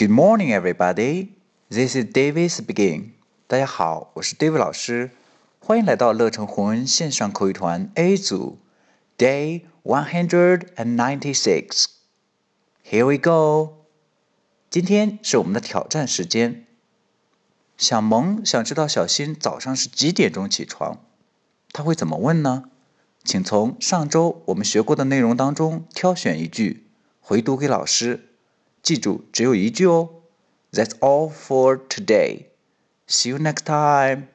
Good morning, everybody. This is David speaking. 大家好，我是 David 老师，欢迎来到乐成洪恩线上口语团 A 组 Day196. Here we go. 今天是我们的挑战时间。小萌想知道小新早上是几点钟起床，他会怎么问呢？请从上周我们学过的内容当中挑选一句，回读给老师。记住，只有一句哦。That's all for today. See you next time.